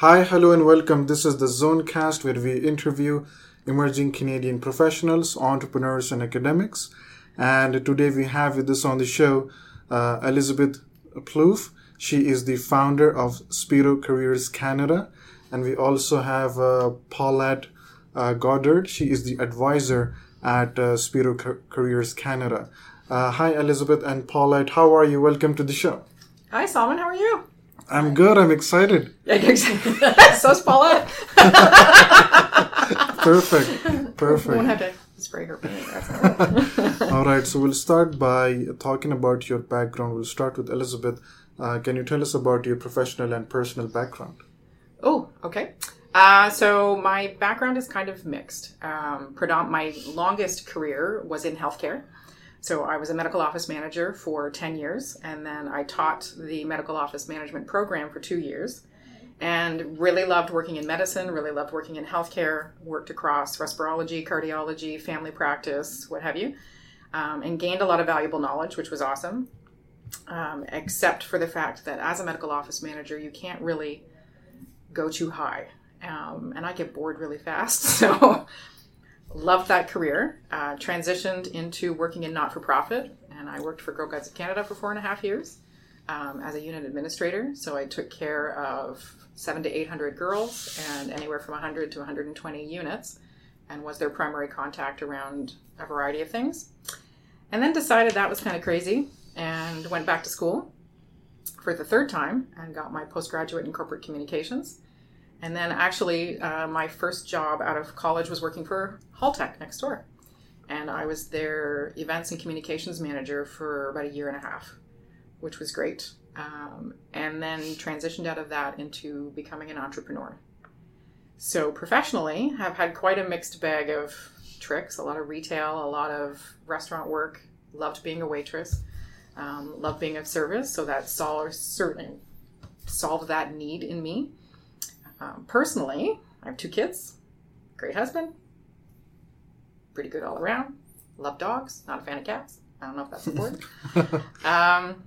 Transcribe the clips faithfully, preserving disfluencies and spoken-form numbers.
Hi, hello and welcome. This is the Zonecast, where we interview emerging Canadian professionals, entrepreneurs and academics. And today we have with us on the show uh, Elizabeth Plouffe. She is the founder of Spero Careers Canada. And we also have uh, Paulette uh, Goddard. She is the advisor at uh, Spero Car- Careers Canada. Uh, hi, Elizabeth and Paulette. How are you? Welcome to the show. Hi, Salman. How are you? I'm good. I'm excited. So's Paulette. Perfect. Perfect. We won't have to spray her. All right. So we'll start by talking about your background. We'll start with Elizabeth. Uh, can you tell us about your professional and personal background? Oh, okay. Uh, so my background is kind of mixed. Um, predom- my longest career was in healthcare. So I was a medical office manager for ten years, and then I taught the medical office management program for two years, and really loved working in medicine, really loved working in healthcare, worked across respirology, cardiology, family practice, what have you, um, and gained a lot of valuable knowledge, which was awesome, um, except for the fact that as a medical office manager, you can't really go too high, um, and I get bored really fast, so... Loved that career, uh, transitioned into working in not-for-profit, and I worked for Girl Guides of Canada for four and a half years um, as a unit administrator. So I took care of seven to eight hundred girls and anywhere from one hundred to one hundred twenty units, and was their primary contact around a variety of things. And then decided that was kind of crazy and went back to school for the third time and got my postgraduate in corporate communications. And then actually, uh, my first job out of college was working for Haltech next door. And I was their events and communications manager for about a year and a half, which was great. Um, and then transitioned out of that into becoming an entrepreneur. So professionally, I've had quite a mixed bag of tricks, a lot of retail, a lot of restaurant work, loved being a waitress, um, loved being of service. So that sol- certainly solved that need in me. Um, personally, I have two kids, great husband, pretty good all around, love dogs, not a fan of cats. I don't know if that's important. um,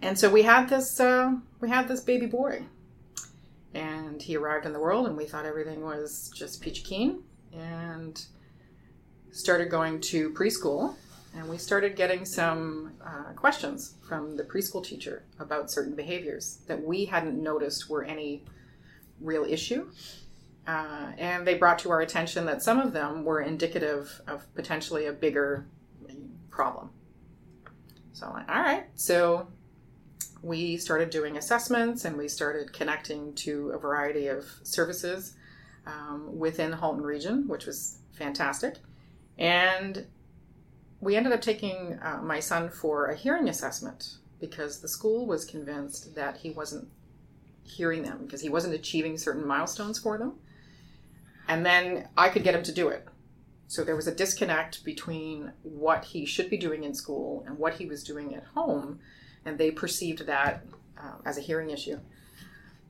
and so we had this, uh, we had this baby boy, and he arrived in the world, and we thought everything was just peachy keen, and started going to preschool, and we started getting some uh, questions from the preschool teacher about certain behaviors that we hadn't noticed were any real issue, uh, and they brought to our attention that some of them were indicative of potentially a bigger problem. So I'm like, all right. So we started doing assessments, and we started connecting to a variety of services um, within Halton region, which was fantastic. And we ended up taking uh, my son for a hearing assessment because the school was convinced that he wasn't hearing them, because he wasn't achieving certain milestones for them. And then I could get him to do it. So there was a disconnect between what he should be doing in school and what he was doing at home. And they perceived that uh, as a hearing issue.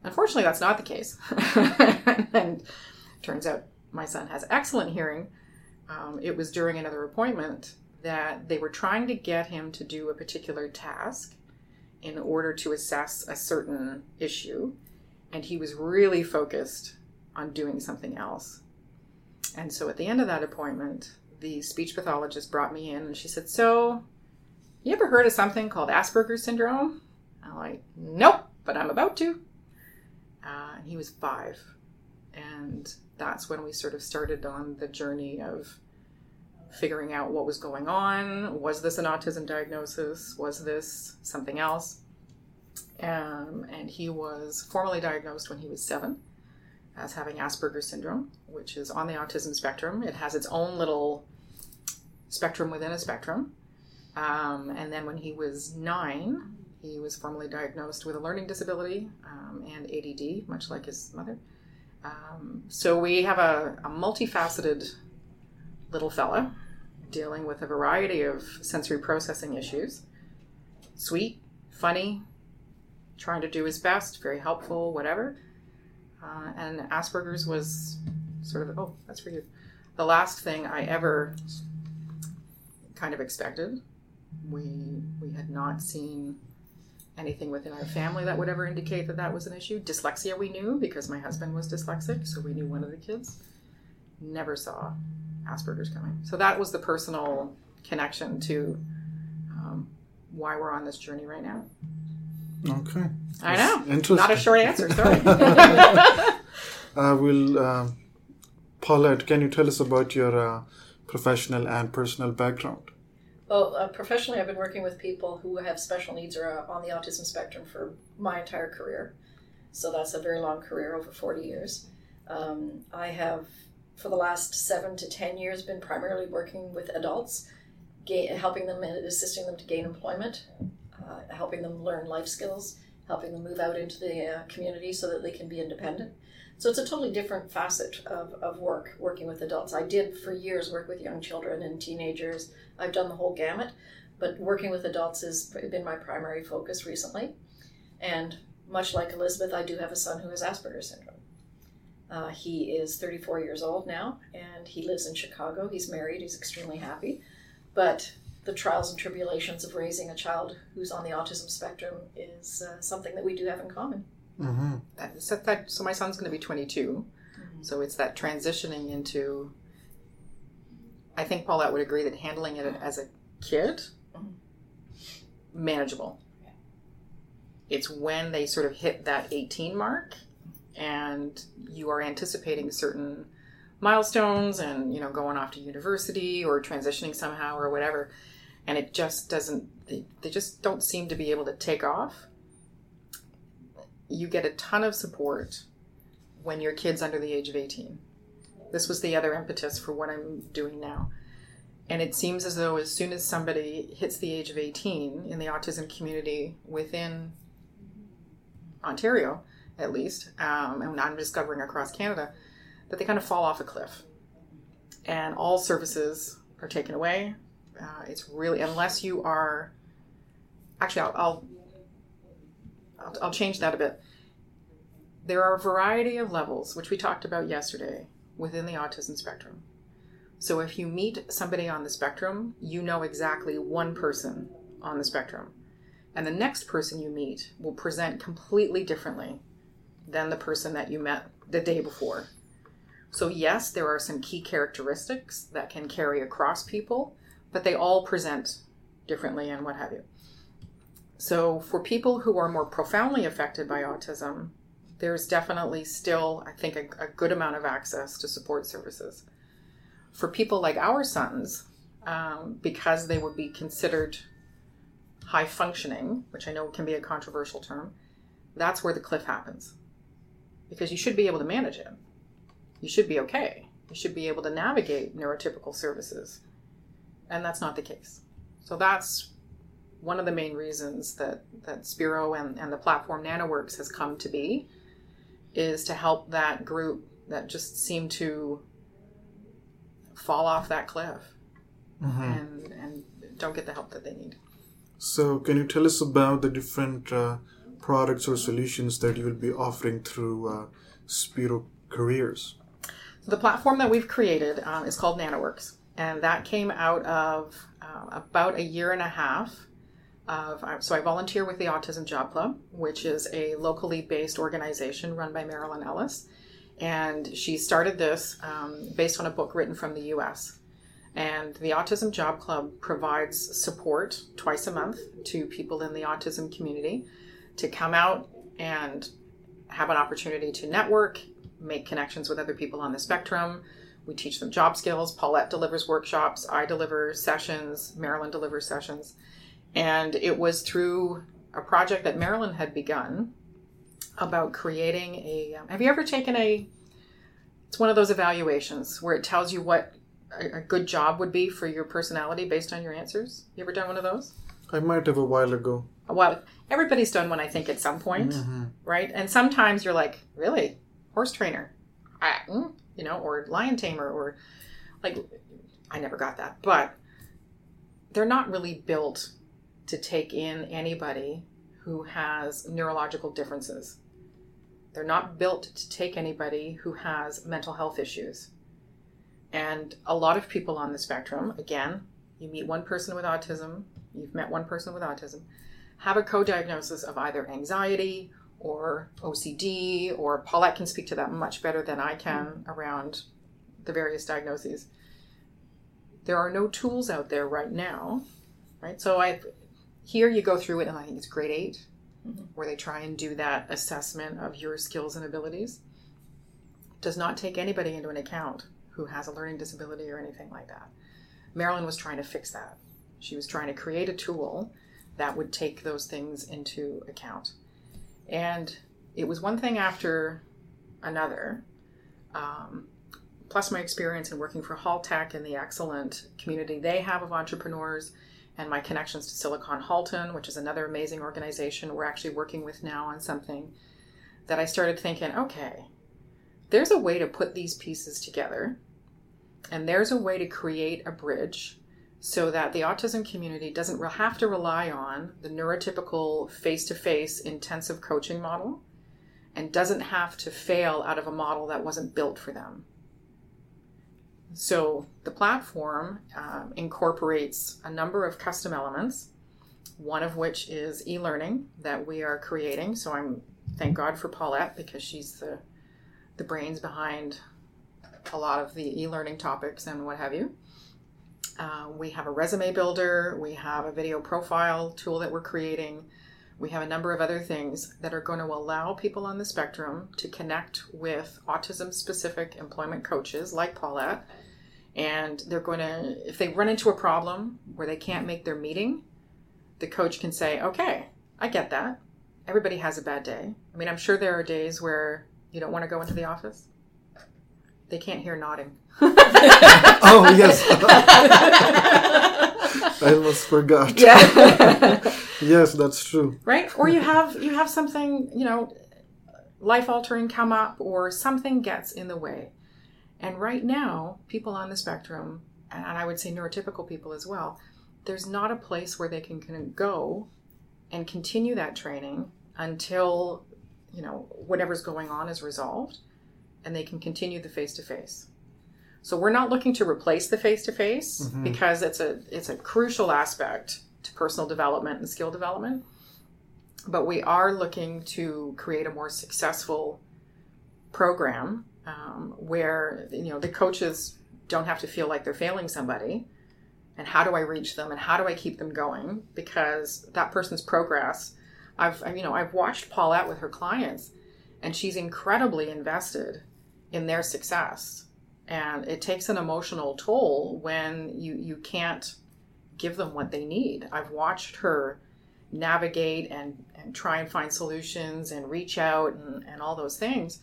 Unfortunately, that's not the case. And turns out my son has excellent hearing. Um, it was during another appointment that they were trying to get him to do a particular task in order to assess a certain issue, and he was really focused on doing something else. And so at the end of that appointment, the speech pathologist brought me in, and she said, so you ever heard of something called Asperger's syndrome? I'm like, nope, but I'm about to. Uh, and he was five, and that's when we sort of started on the journey of figuring out what was going on. Was this an autism diagnosis? Was this something else? Um, and he was formally diagnosed when he was seven as having Asperger's syndrome, which is on the autism spectrum. It has its own little spectrum within a spectrum. Um, and then when he was nine, he was formally diagnosed with a learning disability um, and A D D, much like his mother. Um, so we have a, a multifaceted little fella dealing with a variety of sensory processing issues. Sweet, funny, trying to do his best, very helpful, whatever. Uh, and Asperger's was sort of, oh, that's for you, the last thing I ever kind of expected. We we had not seen anything within our family that would ever indicate that that was an issue. Dyslexia we knew because my husband was dyslexic, so we knew one of the kids. Never saw Asperger's coming. So that was the personal connection to um, why we're on this journey right now. Okay. I know. Interesting. Not a short answer, sorry. uh, we'll, uh, Paulette, can you tell us about your uh, professional and personal background? Well, uh, professionally, I've been working with people who have special needs or are on the autism spectrum for my entire career. So that's a very long career, over forty years. Um, I have, for the last seven to ten years, been primarily working with adults, ga- helping them and assisting them to gain employment, uh, helping them learn life skills, helping them move out into the uh, community so that they can be independent. So it's a totally different facet of, of work, working with adults. I did for years work with young children and teenagers. I've done the whole gamut, but working with adults has been my primary focus recently. And much like Elizabeth, I do have a son who has Asperger's syndrome. Uh, he is thirty-four years old now, and he lives in Chicago. He's married, he's extremely happy. But the trials and tribulations of raising a child who's on the autism spectrum is uh, something that we do have in common. Mm-hmm. That, so, that, so my son's going to be twenty-two, mm-hmm. So it's that transitioning into, I think Paulette would agree that handling it as a kid, mm-hmm. manageable. Yeah. It's when they sort of hit that eighteen mark and you are anticipating certain milestones and, you know, going off to university or transitioning somehow or whatever. And it just doesn't, they, they just don't seem to be able to take off. You get a ton of support when your kid's under the age of eighteen. This was the other impetus for what I'm doing now. And it seems as though as soon as somebody hits the age of eighteen in the autism community within Ontario, at least, um, and I'm discovering across Canada, that they kind of fall off a cliff. And all services are taken away. Uh, it's really, unless you are, actually, I'll, I'll I'll, I'll change that a bit. There are a variety of levels, which we talked about yesterday, within the autism spectrum. So if you meet somebody on the spectrum, you know exactly one person on the spectrum. And the next person you meet will present completely differently than the person that you met the day before. So yes, there are some key characteristics that can carry across people, but they all present differently and what have you. So for people who are more profoundly affected by autism, there's definitely still, I think, a, a good amount of access to support services. For people like our sons, um, because they would be considered high functioning, which I know can be a controversial term, that's where the cliff happens. Because you should be able to manage it. You should be okay. You should be able to navigate neurotypical services. And that's not the case. So that's one of the main reasons that, that Spero and, and the platform Nanoworks has come to be is to help that group that just seemed to fall off that cliff mm-hmm. and, and don't get the help that they need. So can you tell us about the different uh, products or solutions that you will be offering through uh, Spero Careers? So the platform that we've created um, is called Nanoworks, and that came out of uh, about a year and a half Of, so I volunteer with the Autism Job Club, which is a locally based organization run by Marilyn Ellis. And she started this um, based on a book written from the U S. And the Autism Job Club provides support twice a month to people in the autism community to come out and have an opportunity to network, make connections with other people on the spectrum. We teach them job skills. Paulette delivers workshops. I deliver sessions. Marilyn delivers sessions. And it was through a project that Marilyn had begun about creating a, um, have you ever taken a, it's one of those evaluations where it tells you what a, a good job would be for your personality based on your answers? You ever done one of those? I might have a while ago. Well, everybody's done one, I think, at some point, mm-hmm. right? And sometimes you're like, really? Horse trainer? Ah, mm, you know, or lion tamer, or like, I never got that. But they're not really built to take in anybody who has neurological differences. They're not built to take anybody who has mental health issues. And a lot of people on the spectrum, again, you meet one person with autism, you've met one person with autism, have a co-diagnosis of either anxiety or O C D, or Paulette can speak to that much better than I can mm. around the various diagnoses. There are no tools out there right now, right? So I here you go through it, and I think it's grade eight, mm-hmm. where they try and do that assessment of your skills and abilities. It does not take anybody into an account who has a learning disability or anything like that. Marilyn was trying to fix that. She was trying to create a tool that would take those things into account. And it was one thing after another. Um, plus my experience in working for Haltech and the excellent community they have of entrepreneurs, and my connections to Silicon Halton, which is another amazing organization we're actually working with now on something, that I started thinking, okay, there's a way to put these pieces together, and there's a way to create a bridge so that the autism community doesn't have to rely on the neurotypical face-to-face intensive coaching model, and doesn't have to fail out of a model that wasn't built for them. So the platform um, incorporates a number of custom elements, one of which is e-learning that we are creating. So I'm thank God for Paulette, because she's the, the brains behind a lot of the e-learning topics and what have you. Uh, we have a resume builder, we have a video profile tool that we're creating. We have a number of other things that are going to allow people on the spectrum to connect with autism-specific employment coaches like Paulette. And they're going to, if they run into a problem where they can't make their meeting, the coach can say, okay, I get that. Everybody has a bad day. I mean, I'm sure there are days where you don't want to go into the office. They can't hear nodding. Oh, yes. I almost forgot. Yeah. Yes, that's true. Right? Or you have you have something, you know, life-altering come up, or something gets in the way. And right now, people on the spectrum, and I would say neurotypical people as well, there's not a place where they can, can go and continue that training until, you know, whatever's going on is resolved, and they can continue the face-to-face. So we're not looking to replace the face-to-face, mm-hmm. because it's a it's a crucial aspect to personal development and skill development. But we are looking to create a more successful program um, where, you know, the coaches don't have to feel like they're failing somebody. And how do I reach them? And how do I keep them going? Because that person's progress, I've, you know, I've watched Paulette with her clients, and she's incredibly invested in their success. And it takes an emotional toll when you, you can't give them what they need. I've watched her navigate and, and try and find solutions and reach out and, and all those things.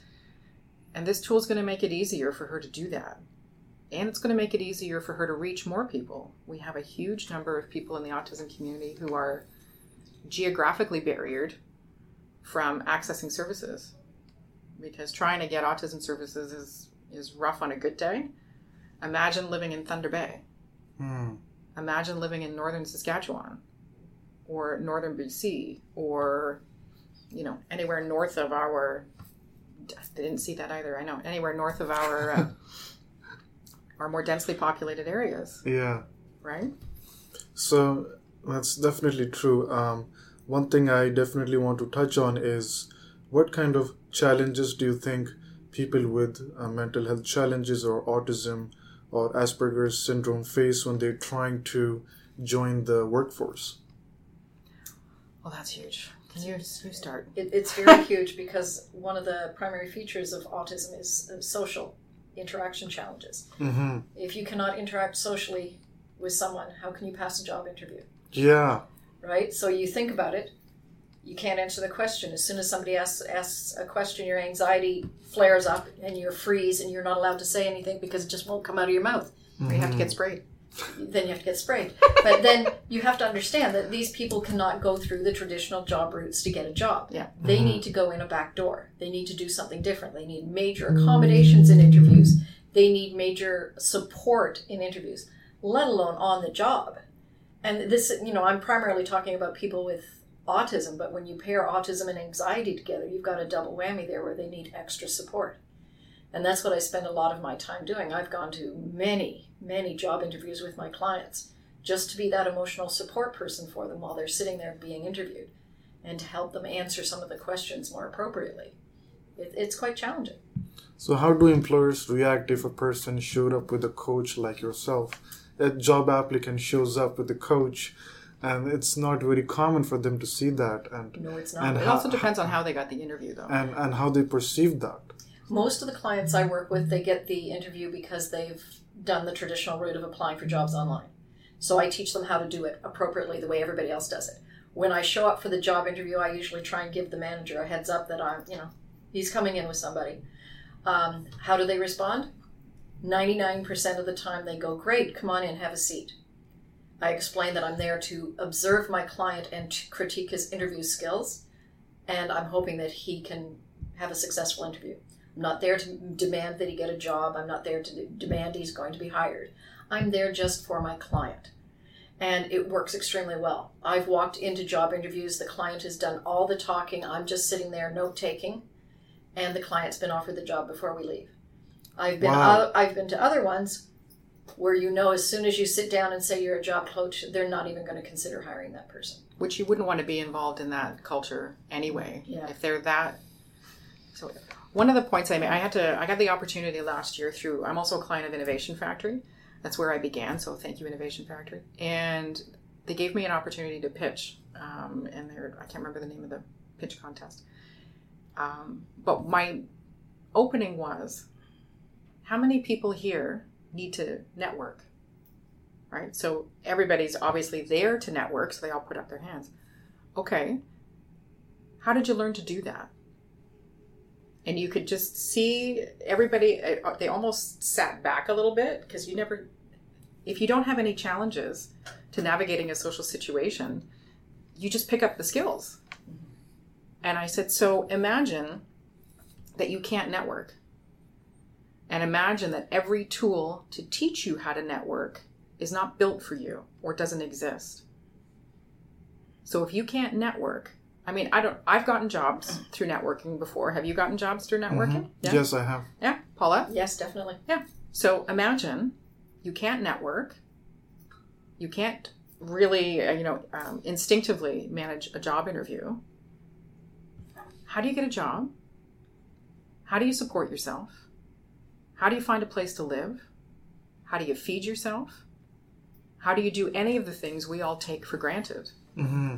And this tool is going to make it easier for her to do that. And it's going to make it easier for her to reach more people. We have a huge number of people in the autism community who are geographically barriered from accessing services, because trying to get autism services is is rough on a good day. Imagine living in Thunder Bay. Mm. Imagine living in northern Saskatchewan or northern B C, or, you know, anywhere north of our, I didn't see that either, I know, anywhere north of our, uh, our more densely populated areas. Yeah. Right? So that's definitely true. Um, one thing I definitely want to touch on is what kind of challenges do you think people with uh, mental health challenges or autism or Asperger's syndrome face when they're trying to join the workforce? Well, that's huge. Can you, you start? It, it's very huge, because one of the primary features of autism is social interaction challenges. Mm-hmm. If you cannot interact socially with someone, how can you pass a job interview? Yeah. Right? So you think about it. You can't answer the question. As soon as somebody asks, asks a question, your anxiety flares up and you freeze, and you're not allowed to say anything because it just won't come out of your mouth. Mm-hmm. Or you have to get sprayed. Then you have to get sprayed. But then you have to understand that these people cannot go through the traditional job routes to get a job. Yeah. Mm-hmm. They need to go in a back door. They need to do something different. They need major accommodations in interviews. They need major support in interviews, let alone on the job. And this, you know, I'm primarily talking about people with autism, but when you pair autism and anxiety together, you've got a double whammy there where they need extra support. And that's what I spend a lot of my time doing. I've gone to many, many job interviews with my clients just to be that emotional support person for them while they're sitting there being interviewed and to help them answer some of the questions more appropriately. It, it's quite challenging. So how do employers react if a person showed up with a coach like yourself? A job applicant shows up with a coach, and it's not very common for them to see that. And, no, it's not. And it how, also depends on how they got the interview, though. And, and how they perceive that. Most of the clients I work with, they get the interview because they've done the traditional route of applying for jobs online. So I teach them how to do it appropriately the way everybody else does it. When I show up for the job interview, I usually try and give the manager a heads up that I'm, you know, he's coming in with somebody. Um, how do they respond? ninety-nine percent of the time they go, great, come on in, have a seat. I explain that I'm there to observe my client and to critique his interview skills, and I'm hoping that he can have a successful interview. I'm not there to demand that he get a job. I'm not there to demand he's going to be hired. I'm there just for my client. And it works extremely well. I've walked into job interviews. The client has done all the talking. I'm just sitting there note-taking. And the client's been offered the job before we leave. I've been wow. other, I've been to other ones where, you know, as soon as you sit down and say you're a job coach, they're not even going to consider hiring that person. Which you wouldn't want to be involved in that culture anyway. Yeah. If they're that... So one of the points I made, I had to, I got the opportunity last year through, I'm also a client of Innovation Factory. That's where I began, so thank you, Innovation Factory. And they gave me an opportunity to pitch, um, and they're, I can't remember the name of the pitch contest. Um, but my opening was, how many people here need to network, right? So everybody's obviously there to network, so they all put up their hands. Okay, how did you learn to do that? And you could just see everybody, they almost sat back a little bit because you never, if you don't have any challenges to navigating a social situation, you just pick up the skills. And I said, so imagine that you can't network. And imagine that every tool to teach you how to network is not built for you or doesn't exist. So if you can't network, I mean, I don't, I've gotten jobs through networking before. Have you gotten jobs through networking? Mm-hmm. Yeah. Yes, I have. Yeah. Paula? Yes, definitely. Yeah. So imagine you can't network. You can't really, you know, um, instinctively manage a job interview. How do you get a job? How do you support yourself? How do you find a place to live? How do you feed yourself? How do you do any of the things we all take for granted? Mm-hmm.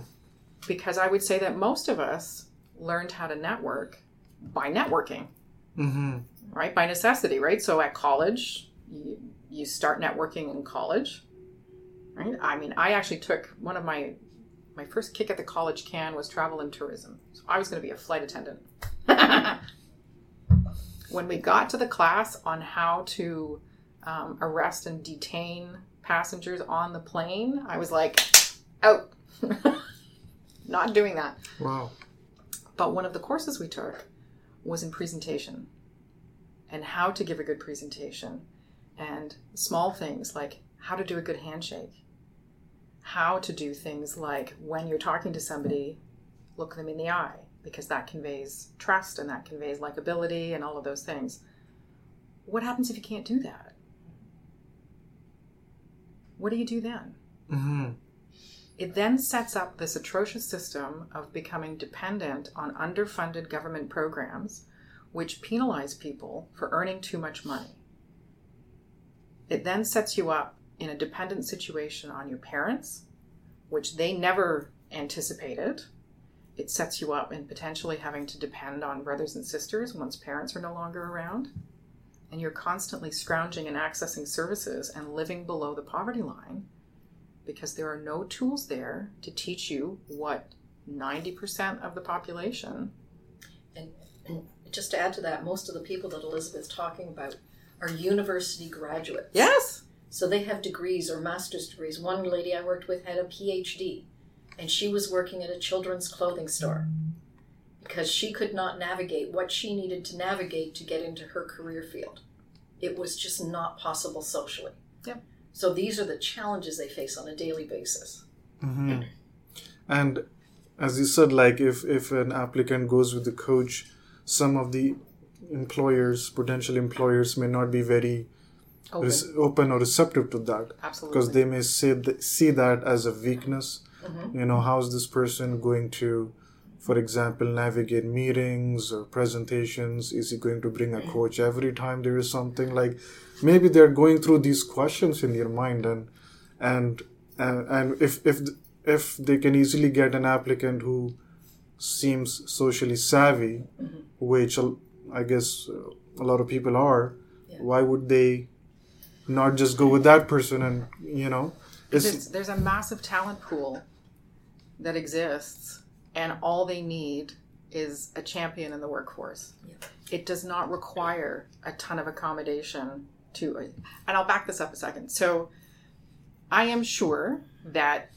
Because I would say that most of us learned how to network by networking, mm-hmm. right? By necessity, right? So at college, you, you start networking in college, right? I mean, I actually took one of my, my first kick at the college can was travel and tourism. So I was going to be a flight attendant. When we got to the class on how to um, arrest and detain passengers on the plane, I was like, out. Not doing that. Wow. But one of the courses we took was in presentation and how to give a good presentation and small things like how to do a good handshake, how to do things like when you're talking to somebody, look them in the eye because that conveys trust and that conveys likability and all of those things. What happens if you can't do that? What do you do then? Mm-hmm. It then sets up this atrocious system of becoming dependent on underfunded government programs, which penalize people for earning too much money. It then sets you up in a dependent situation on your parents, which they never anticipated. It sets you up in potentially having to depend on brothers and sisters once parents are no longer around. And you're constantly scrounging and accessing services and living below the poverty line, because there are no tools there to teach you what ninety percent of the population. And, and just to add to that, most of the people that Elizabeth's talking about are university graduates. Yes. So they have degrees or master's degrees. One lady I worked with had a P H D, and she was working at a children's clothing store because she could not navigate what she needed to navigate to get into her career field. It was just not possible socially. Yep. So these are the challenges they face on a daily basis. Mm-hmm. And as you said, like if, if an applicant goes with the coach, some of the employers, potential employers may not be very open, res- open or receptive to that. Absolutely. Because they may see, th- see that as a weakness. Mm-hmm. You know, how is this person going to, for example, navigate meetings or presentations? Is he going to bring a coach every time there is something? Like, maybe they're going through these questions in their mind, and and and, and if if if they can easily get an applicant who seems socially savvy, mm-hmm. which I guess a lot of people are, yeah. why would they not just go with that person? And, you know, it's, there's, there's a massive talent pool that exists, and all they need is a champion in the workforce. Yeah. It does not require a ton of accommodation to it. And I'll back this up a second. So I am sure that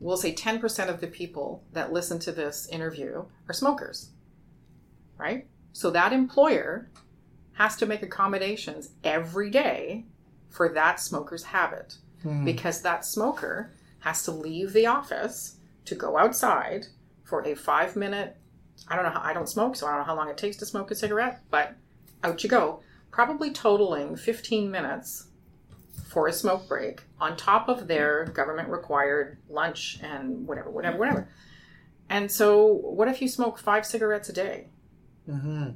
we'll say ten percent of the people that listen to this interview are smokers, right? So that employer has to make accommodations every day for that smoker's habit, mm. because that smoker has to leave the office to go outside for a five minute, I don't know how, I don't smoke, so I don't know how long it takes to smoke a cigarette, but out you go, probably totaling fifteen minutes for a smoke break on top of their government required lunch and whatever, whatever, whatever. And so what if you smoke five cigarettes a day? Mm-hmm.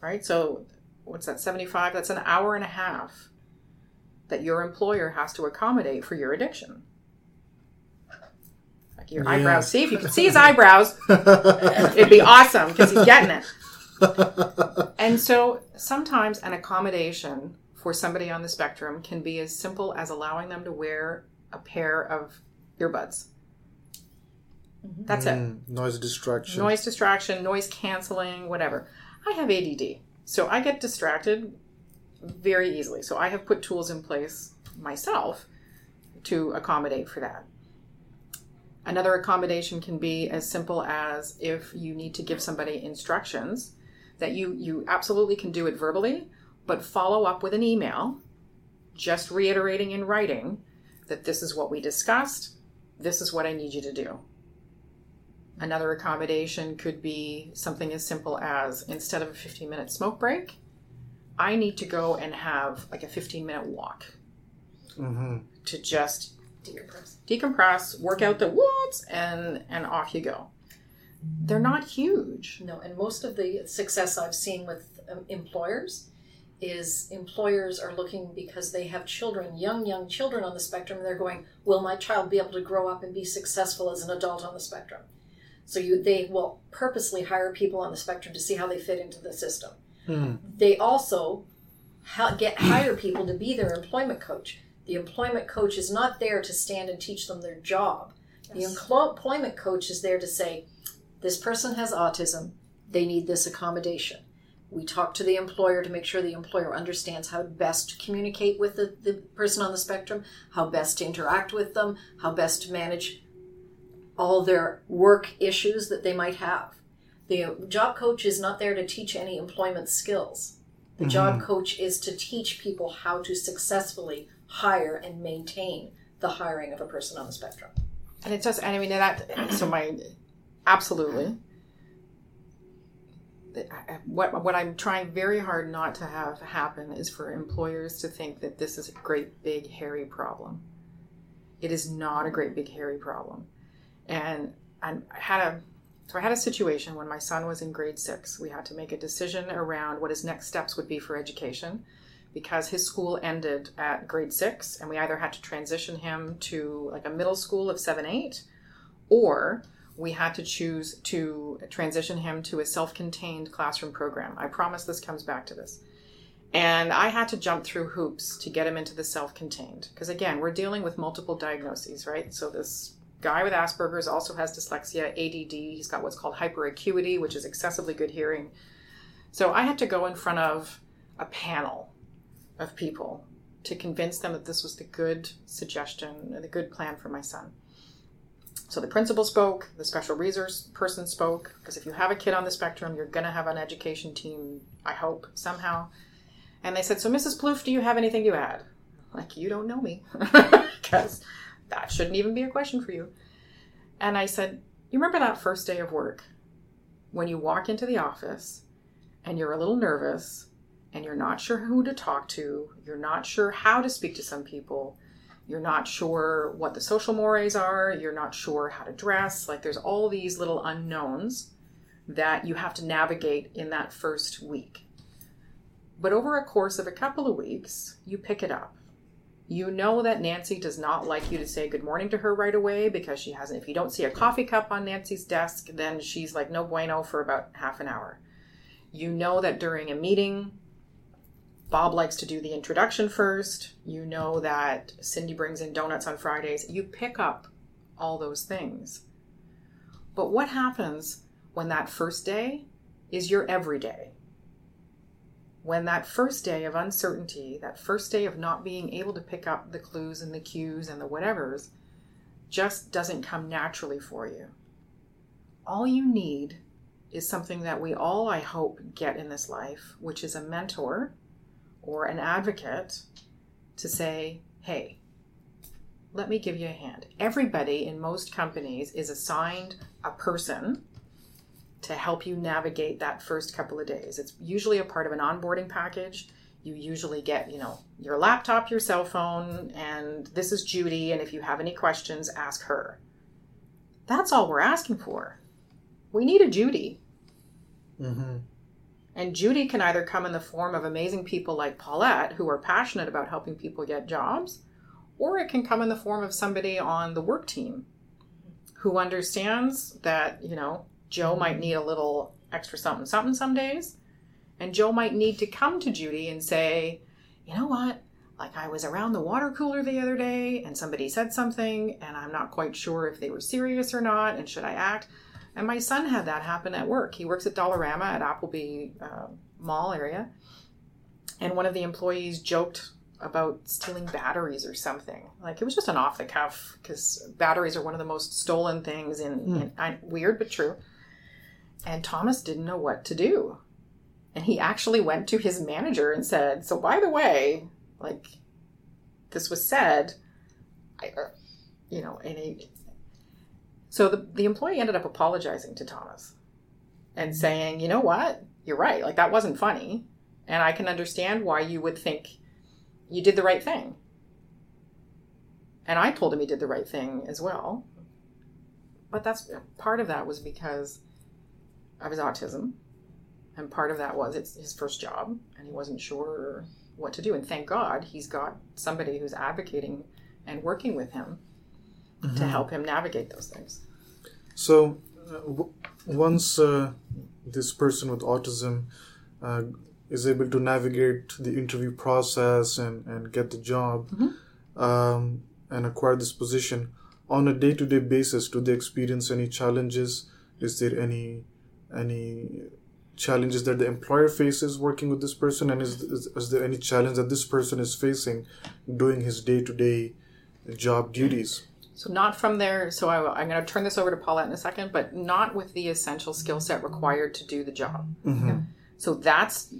Right? So what's that, seventy-five? That's an hour and a half that your employer has to accommodate for your addiction. Like your yeah. eyebrows. See, if you could see his eyebrows, it'd be awesome because he's getting it. And so sometimes an accommodation for somebody on the spectrum can be as simple as allowing them to wear a pair of earbuds. Mm-hmm. That's it. Mm, noise distraction. Noise distraction, noise canceling, whatever. I have A D D, so I get distracted very easily. So I have put tools in place myself to accommodate for that. Another accommodation can be as simple as if you need to give somebody instructions that you, you absolutely can do it verbally, but follow up with an email, just reiterating in writing that this is what we discussed, this is what I need you to do. Another accommodation could be something as simple as, instead of a fifteen-minute smoke break, I need to go and have like a fifteen-minute walk mm-hmm. to just decompress, decompress, work out the whoops, and, and off you go. They're not huge. No, and most of the success I've seen with um, employers is employers are looking because they have children, young, young children on the spectrum, and they're going, will my child be able to grow up and be successful as an adult on the spectrum? So you, they will purposely hire people on the spectrum to see how they fit into the system. Hmm. They also ha- get hire people to be their employment coach. The employment coach is not there to stand and teach them their job. Yes. The empl- employment coach is there to say, this person has autism, they need this accommodation. We talk to the employer to make sure the employer understands how best to communicate with the, the person on the spectrum, how best to interact with them, how best to manage all their work issues that they might have. The job coach is not there to teach any employment skills. The mm-hmm. job coach is to teach people how to successfully hire and maintain the hiring of a person on the spectrum. And it does, and I mean, that, so my, absolutely. What what I'm trying very hard not to have happen is for employers to think that this is a great big hairy problem. It is not a great big hairy problem. And I had a so I had a situation when my son was in grade six. We had to make a decision around what his next steps would be for education, because his school ended at grade six, and we either had to transition him to like a middle school of seven, eight, or we had to choose to transition him to a self-contained classroom program. I promise this comes back to this. And I had to jump through hoops to get him into the self-contained. Because again, we're dealing with multiple diagnoses, right? So this guy with Asperger's also has dyslexia, A D D. He's got what's called hyperacuity, which is excessively good hearing. So I had to go in front of a panel of people to convince them that this was the good suggestion, the good plan for my son. So the principal spoke, the special resource person spoke, because if you have a kid on the spectrum, you're going to have an education team, I hope, somehow. And they said, so Missus Plouffe, do you have anything to add? Like, you don't know me, because that shouldn't even be a question for you. And I said, you remember that first day of work when you walk into the office and you're a little nervous and you're not sure who to talk to, you're not sure how to speak to some people, you're not sure what the social mores are, you're not sure how to dress, like there's all these little unknowns that you have to navigate in that first week. But over a course of a couple of weeks, you pick it up. You know that Nancy does not like you to say good morning to her right away because she hasn't, if you don't see a coffee cup on Nancy's desk, then she's like no bueno for about half an hour. You know that during a meeting, Bob likes to do the introduction first. You know that Cindy brings in donuts on Fridays. You pick up all those things. But what happens when that first day is your everyday? When that first day of uncertainty, that first day of not being able to pick up the clues and the cues and the whatevers just doesn't come naturally for you. All you need is something that we all, I hope, get in this life, which is a mentor or an advocate to say, hey, let me give you a hand. Everybody in most companies is assigned a person to help you navigate that first couple of days. It's usually a part of an onboarding package. You usually get, you know, your laptop, your cell phone, and this is Judy, and if you have any questions, ask her. That's all we're asking for. We need a Judy. Mm-hmm. And Judy can either come in the form of amazing people like Paulette, who are passionate about helping people get jobs, or it can come in the form of somebody on the work team who understands that, you know, Joe might need a little extra something something some days, and Joe might need to come to Judy and say, you know what, like I was around the water cooler the other day and somebody said something and I'm not quite sure if they were serious or not and should I act? And my son had that happen at work. He works at Dollarama at Appleby uh, Mall area, and one of the employees joked about stealing batteries or something. Like, it was just an off the cuff, because batteries are one of the most stolen things in, mm. in weird but true. And Thomas didn't know what to do. And he actually went to his manager and said, so by the way, like, this was said, I, you know, and he, so the, the employee ended up apologizing to Thomas and saying, you know what, you're right. Like, that wasn't funny. And I can understand why you would think you did the right thing. And I told him he did the right thing as well. But that's part of that was because of his autism, and part of that was it's his first job and he wasn't sure what to do. And thank God he's got somebody who's advocating and working with him mm-hmm. to help him navigate those things. So uh, w- once uh, this person with autism uh, is able to navigate the interview process and, and get the job mm-hmm. um, and acquire this position, on a day-to-day basis, do they experience any challenges? Is there any any challenges that the employer faces working with this person, and is, is, is there any challenge that this person is facing doing his day-to-day job duties? So not from there, so I, I'm going to turn this over to Paulette in a second, but not with the essential skill set required to do the job. Mm-hmm. Okay? So that's,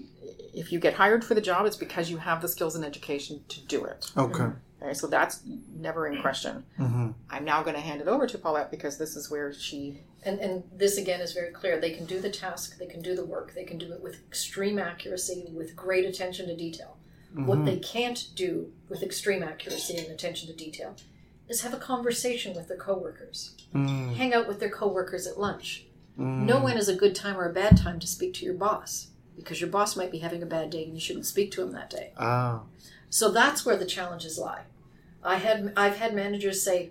if you get hired for the job, it's because you have the skills and education to do it. Okay. Okay, so that's never in question. Mm-hmm. I'm now going to hand it over to Paulette because this is where she... And and this, again, is very clear. They can do the task. They can do the work. They can do it with extreme accuracy, with great attention to detail. Mm-hmm. What they can't do with extreme accuracy and attention to detail is have a conversation with their coworkers. Mm. Hang out with their coworkers at lunch. Mm. Know when is a good time or a bad time to speak to your boss, because your boss might be having a bad day and you shouldn't speak to him that day. Ah. So that's where the challenges lie. I had I've had managers say,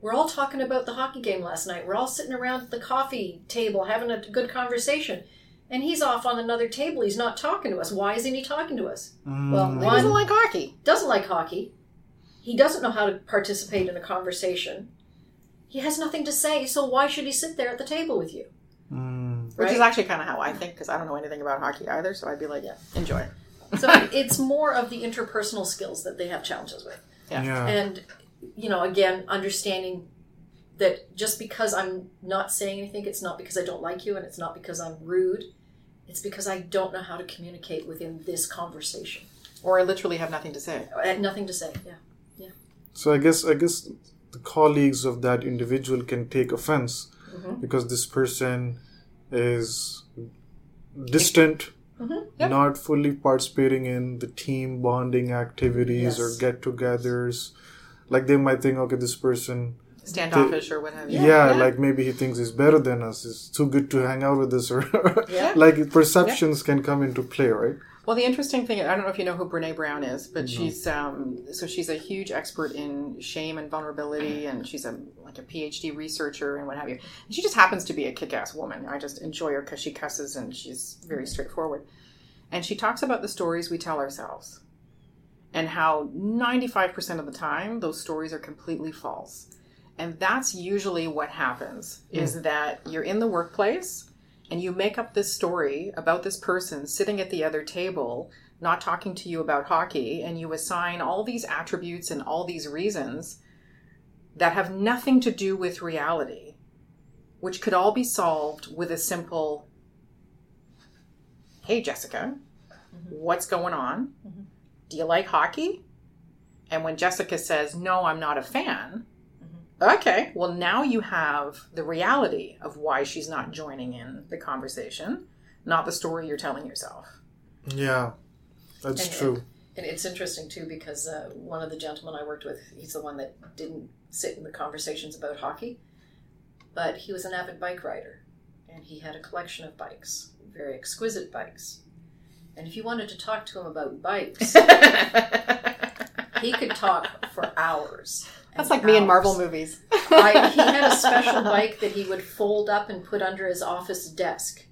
we're all talking about the hockey game last night. We're all sitting around the coffee table having a good conversation. And he's off on another table. He's not talking to us. Why isn't he talking to us? Mm. Well, he doesn't like hockey. Doesn't like hockey. He doesn't know how to participate in a conversation. He has nothing to say, so why should he sit there at the table with you? Mm. Right? Which is actually kind of how I think, because I don't know anything about hockey either, so I'd be like, yeah, enjoy. So it's more of the interpersonal skills that they have challenges with. Yeah. yeah. And, you know, again, understanding that just because I'm not saying anything, it's not because I don't like you, and it's not because I'm rude. It's because I don't know how to communicate within this conversation. Or I literally have nothing to say. I have nothing to say, yeah. yeah. So I guess I guess the colleagues of that individual can take offense mm-hmm. because this person is distant Mm-hmm. Yep. Not fully participating in the team bonding activities yes. or get-togethers. Like, they might think, okay, this person... standoffish they, or what have you. Yeah, yeah, yeah, like maybe he thinks he's better than us. It's too good to hang out with us. Or yeah. Like, perceptions yeah. can come into play, right? Well, the interesting thing, I don't know if you know who Brene Brown is, but no. she's um, so she's a huge expert in shame and vulnerability, and she's a like a PhD researcher and what have you. And she just happens to be a kick-ass woman. I just enjoy her because she cusses and she's very straightforward. And she talks about the stories we tell ourselves and how ninety-five percent of the time those stories are completely false. And that's usually what happens, mm. is that you're in the workplace and you make up this story about this person sitting at the other table, not talking to you about hockey, and you assign all these attributes and all these reasons that have nothing to do with reality, which could all be solved with a simple, hey, Jessica, mm-hmm. what's going on? Mm-hmm. Do you like hockey? And when Jessica says, no, I'm not a fan... okay, well, now you have the reality of why she's not joining in the conversation, not the story you're telling yourself. Yeah, that's and, true. And, and it's interesting, too, because uh, one of the gentlemen I worked with, he's the one that didn't sit in the conversations about hockey, but he was an avid bike rider, and he had a collection of bikes, very exquisite bikes. And if you wanted to talk to him about bikes, he could talk for hours. That's like hours. Me in Marvel movies. I, he had a special bike that he would fold up and put under his office desk.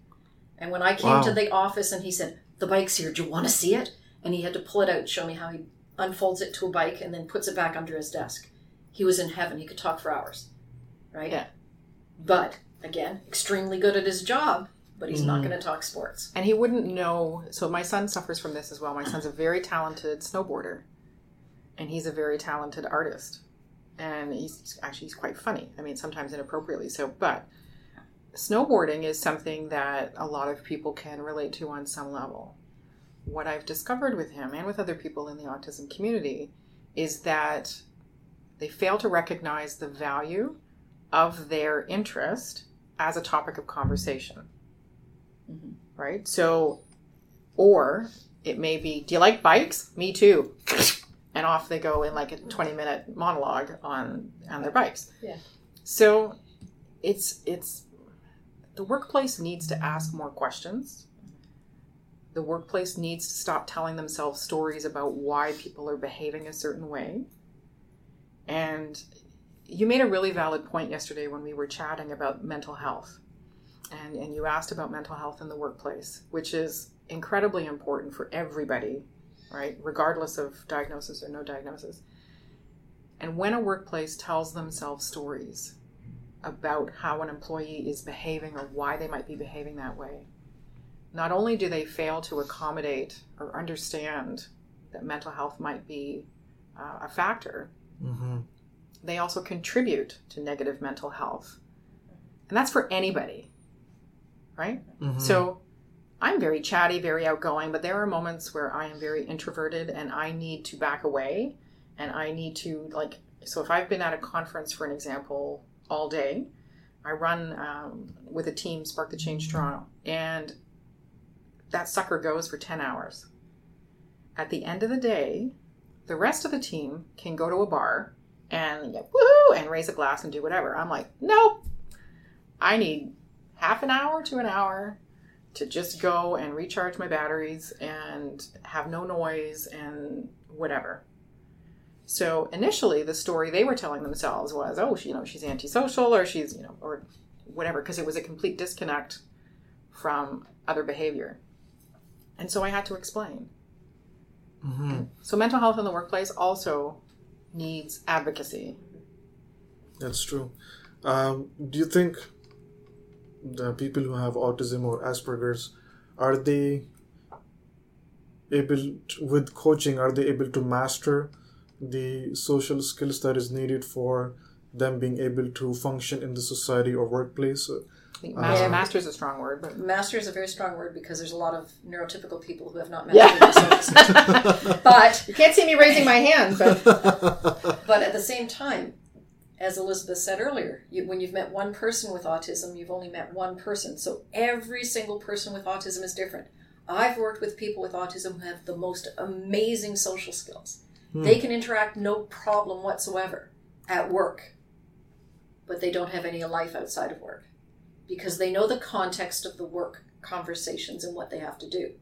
And when I came wow. to the office and he said, the bike's here, do you want to see it? And he had to pull it out and show me how he unfolds it to a bike and then puts it back under his desk. He was in heaven. He could talk for hours. Right? Yeah. But, again, extremely good at his job, but he's mm. not going to talk sports. And he wouldn't know. So my son suffers from this as well. My son's a very talented snowboarder. And he's a very talented artist. And he's actually he's quite funny. I mean, sometimes inappropriately so. But snowboarding is something that a lot of people can relate to on some level. What I've discovered with him and with other people in the autism community is that they fail to recognize the value of their interest as a topic of conversation. Mm-hmm. Right? So, or it may be, do you like bikes? Me too. And off they go in like a twenty-minute monologue on, on their bikes. Yeah. So it's it's the workplace needs to ask more questions. The workplace needs to stop telling themselves stories about why people are behaving a certain way. And you made a really valid point yesterday when we were chatting about mental health. And, and you asked about mental health in the workplace, which is incredibly important for everybody. Right, regardless of diagnosis or no diagnosis. And when a workplace tells themselves stories about how an employee is behaving or why they might be behaving that way, not only do they fail to accommodate or understand that mental health might be uh, a factor, mm-hmm. they also contribute to negative mental health. And that's for anybody, right? Mm-hmm. So I'm very chatty, very outgoing, but there are moments where I am very introverted and I need to back away and I need to, like, so if I've been at a conference, for an example, all day, I run um, with a team, Spark the Change Toronto, and that sucker goes for ten hours. At the end of the day, the rest of the team can go to a bar and like, woohoo, and raise a glass and do whatever. I'm like, nope, I need half an hour to an hour to just go and recharge my batteries and have no noise and whatever. So initially the story they were telling themselves was, oh, she, you know, she's antisocial or she's, you know, or whatever, because it was a complete disconnect from other behavior. And so I had to explain. Mm-hmm. So mental health in the workplace also needs advocacy. That's true. Um, do you think the people who have autism or Asperger's, are they able to, with coaching, are they able to master the social skills that is needed for them being able to function in the society or workplace? I think master, uh, master is a strong word. But... master is a very strong word because there's a lot of neurotypical people who have not mastered yeah. their social skills. But you can't see me raising my hand. But, but at the same time, as Elizabeth said earlier, you, when you've met one person with autism, you've only met one person. So every single person with autism is different. I've worked with people with autism who have the most amazing social skills. Hmm. They can interact no problem whatsoever at work, but they don't have any life outside of work because they know the context of the work conversations and what they have to do.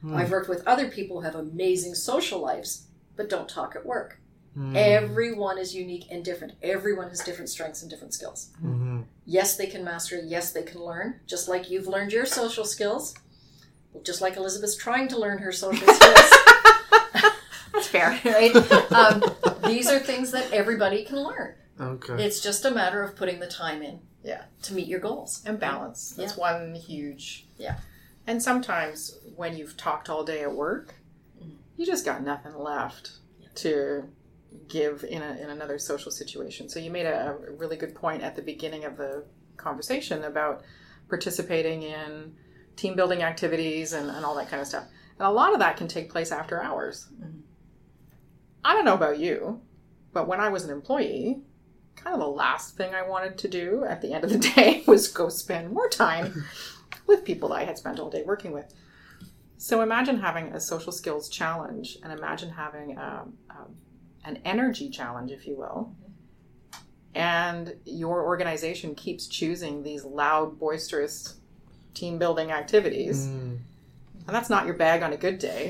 Hmm. I've worked with other people who have amazing social lives, but don't talk at work. Mm. Everyone is unique and different. Everyone has different strengths and different skills. Mm-hmm. Yes, they can master it. Yes, they can learn. Just like you've learned your social skills. Just like Elizabeth's trying to learn her social skills. That's fair. Right? Um, these are things that everybody can learn. Okay. It's just a matter of putting the time in yeah. to meet your goals. And balance. That's yeah. one huge... Yeah. And sometimes when you've talked all day at work, mm-hmm. you just got nothing left yeah. to... give in a, in another social situation. So you made a, a really good point at the beginning of the conversation about participating in team building activities and, and all that kind of stuff. And a lot of that can take place after hours. Mm-hmm. I don't know about you, but when I was an employee, kind of the last thing I wanted to do at the end of the day was go spend more time with people that I had spent all day working with. So imagine having a social skills challenge and imagine having a, a an energy challenge, if you will, and your organization keeps choosing these loud, boisterous team-building activities, mm. and that's not your bag on a good day,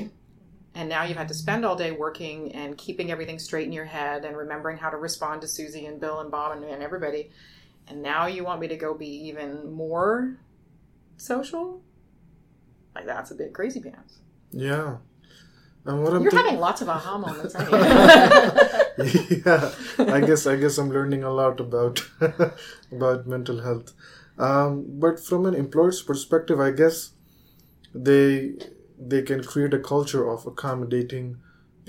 and now you've had to spend all day working and keeping everything straight in your head and remembering how to respond to Susie and Bill and Bob and, and everybody, and now you want me to go be even more social? Like, that's a bit crazy pants. Yeah. And what I'm You're th- having lots of aha moments, aren't you? yeah, I guess I guess I'm learning a lot about about mental health. Um, but from an employer's perspective, I guess they they can create a culture of accommodating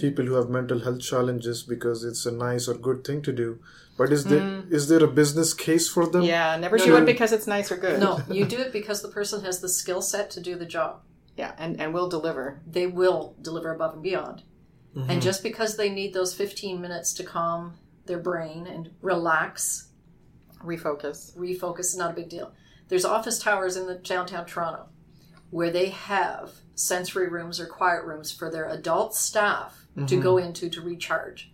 people who have mental health challenges because it's a nice or good thing to do. But is there mm. is there a business case for them? Yeah, never do it because it's nice or good. No, you do it because the person has the skill set to do the job. Yeah, and, and will deliver. They will deliver above and beyond. Mm-hmm. And just because they need those fifteen minutes to calm their brain and relax. Refocus. Refocus is not a big deal. There's office towers in the downtown Toronto where they have sensory rooms or quiet rooms for their adult staff mm-hmm. to go into to recharge.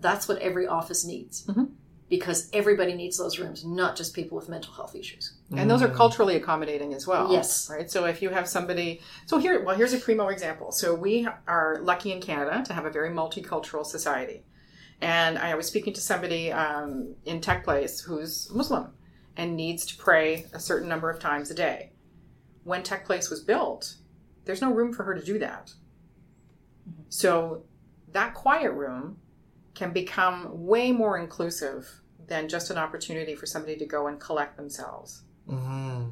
That's what every office needs. Mm-hmm. Because everybody needs those rooms, not just people with mental health issues. And those are culturally accommodating as well. Yes. Right? So if you have somebody... So here, well, here's a primo example. So we are lucky in Canada to have a very multicultural society. And I was speaking to somebody um, in Tech Place who's Muslim and needs to pray a certain number of times a day. When Tech Place was built, there's no room for her to do that. So that quiet room can become way more inclusive than just an opportunity for somebody to go and collect themselves. Mm-hmm.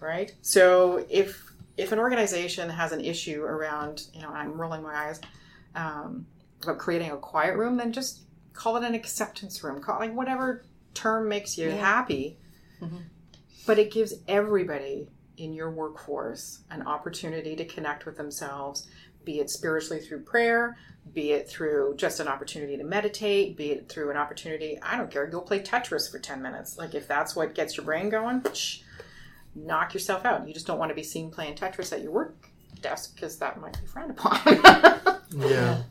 Right? So if if an organization has an issue around, you know, I'm rolling my eyes, um, about creating a quiet room, then just call it an acceptance room. Call like whatever term makes you yeah. happy. Mm-hmm. But it gives everybody in your workforce an opportunity to connect with themselves, be it spiritually through prayer, be it through just an opportunity to meditate, be it through an opportunity, I don't care, go play Tetris for ten minutes. Like if that's what gets your brain going, psh, knock yourself out. You just don't want to be seen playing Tetris at your work desk because that might be frowned upon. yeah.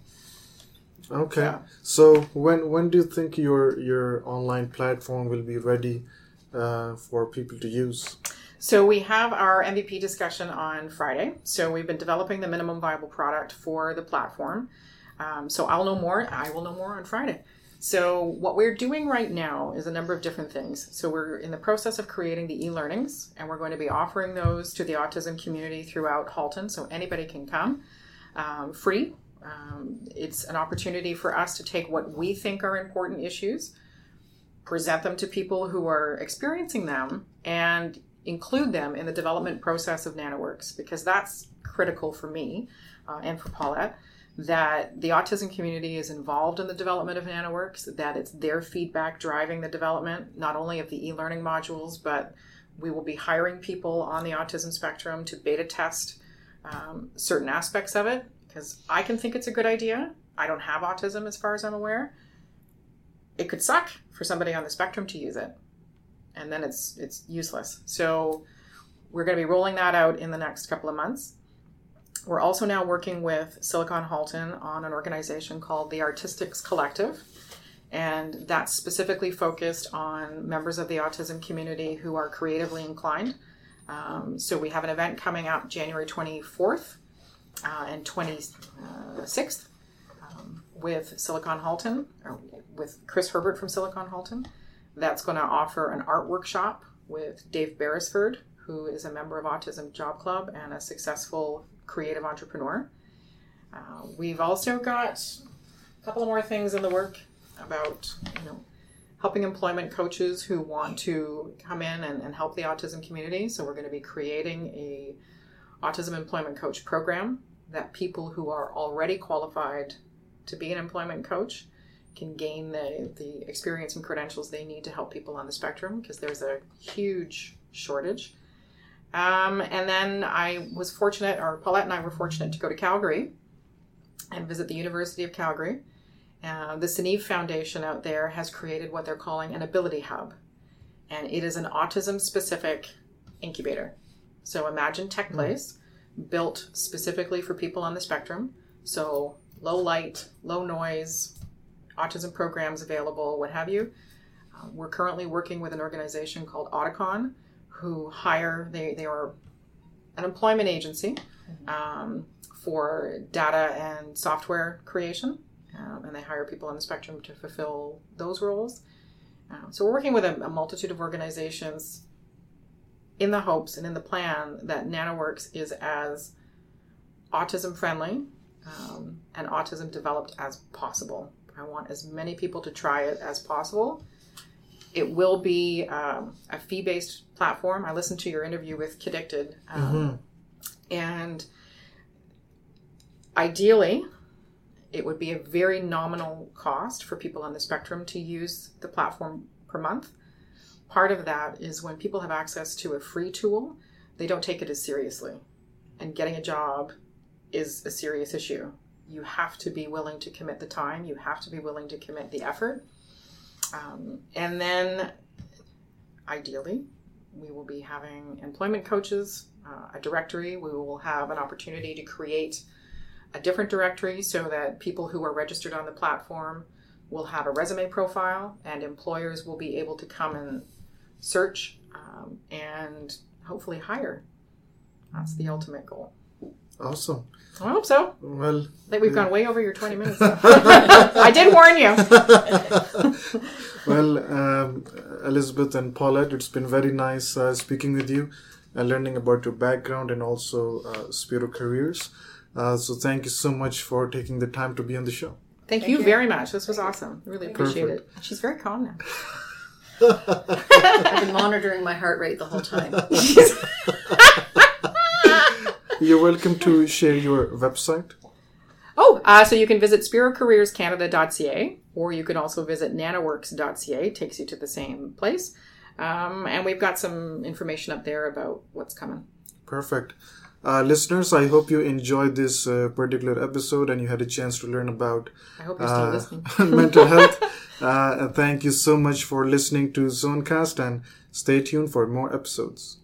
Okay. Yeah. So when when do you think your, your online platform will be ready uh, for people to use? So we have our M V P discussion on Friday. So we've been developing the minimum viable product for the platform. Um, so I'll know more. I will know more on Friday. So what we're doing right now is a number of different things. So we're in the process of creating the e-learnings, and we're going to be offering those to the autism community throughout Halton. So anybody can come um, free. Um, it's an opportunity for us to take what we think are important issues, present them to people who are experiencing them, and include them in the development process of Nanoworks, because that's critical for me uh, and for Paulette, that the autism community is involved in the development of Nanoworks, that it's their feedback driving the development, not only of the e-learning modules, but we will be hiring people on the autism spectrum to beta test um, certain aspects of it, because I can think it's a good idea. I don't have autism as far as I'm aware. It could suck for somebody on the spectrum to use it, and then it's it's useless. So we're going to be rolling that out in the next couple of months. We're also now working with Silicon Halton on an organization called the Artistics Collective. And that's specifically focused on members of the autism community who are creatively inclined. Um, so we have an event coming up January twenty-fourth uh, and twenty-sixth um, with Silicon Halton, or with Chris Herbert from Silicon Halton. That's going to offer an art workshop with Dave Beresford, who is a member of Autism Job Club and a successful creative entrepreneur. Uh, we've also got a couple more things in the work about, you know, helping employment coaches who want to come in and, and help the autism community. So we're going to be creating a autism employment coach program that people who are already qualified to be an employment coach can gain the, the experience and credentials they need to help people on the spectrum, because there's a huge shortage. Um, and then I was fortunate, or Paulette and I were fortunate to go to Calgary and visit the University of Calgary. Uh, the Seneev Foundation out there has created what they're calling an Ability Hub, and it is an autism-specific incubator. So imagine Tech Place, built specifically for people on the spectrum. So low light, low noise, autism programs available, what have you. Uh, we're currently working with an organization called Auticon, who hire, they, they are an employment agency um, for data and software creation. Um, and they hire people on the spectrum to fulfill those roles. Um, so we're working with a, a multitude of organizations in the hopes and in the plan that Nanoworks is as autism-friendly um, and autism-developed as possible. I want as many people to try it as possible. It will be um, a fee-based platform. I listened to your interview with Kidicted. Um, mm-hmm. And ideally, it would be a very nominal cost for people on the spectrum to use the platform per month. Part of that is when people have access to a free tool, they don't take it as seriously. And getting a job is a serious issue. You have to be willing to commit the time. You have to be willing to commit the effort. Um, and then, ideally, we will be having employment coaches, uh, a directory. We will have an opportunity to create a different directory so that people who are registered on the platform will have a resume profile, and employers will be able to come and search um, and hopefully hire. That's the ultimate goal. Awesome. I hope so. Well, I think we've yeah. gone way over your twenty minutes. I did warn you. Well, um, Elizabeth and Paulette, it's been very nice uh, speaking with you and learning about your background and also uh, Spero Careers. Uh, so thank you so much for taking the time to be on the show. Thank, thank you, you very much. This was awesome. Really appreciate Perfect. it. She's very calm now. I've been monitoring my heart rate the whole time. You're welcome to share your website. Oh, uh, so you can visit spero careers canada dot c a, or you can also visit nanoworks dot c a. It takes you to the same place. Um, and we've got some information up there about what's coming. Perfect. Uh, listeners, I hope you enjoyed this uh, particular episode and you had a chance to learn about I hope you're still uh, listening. mental health. Uh, thank you so much for listening to Zonecast, and stay tuned for more episodes.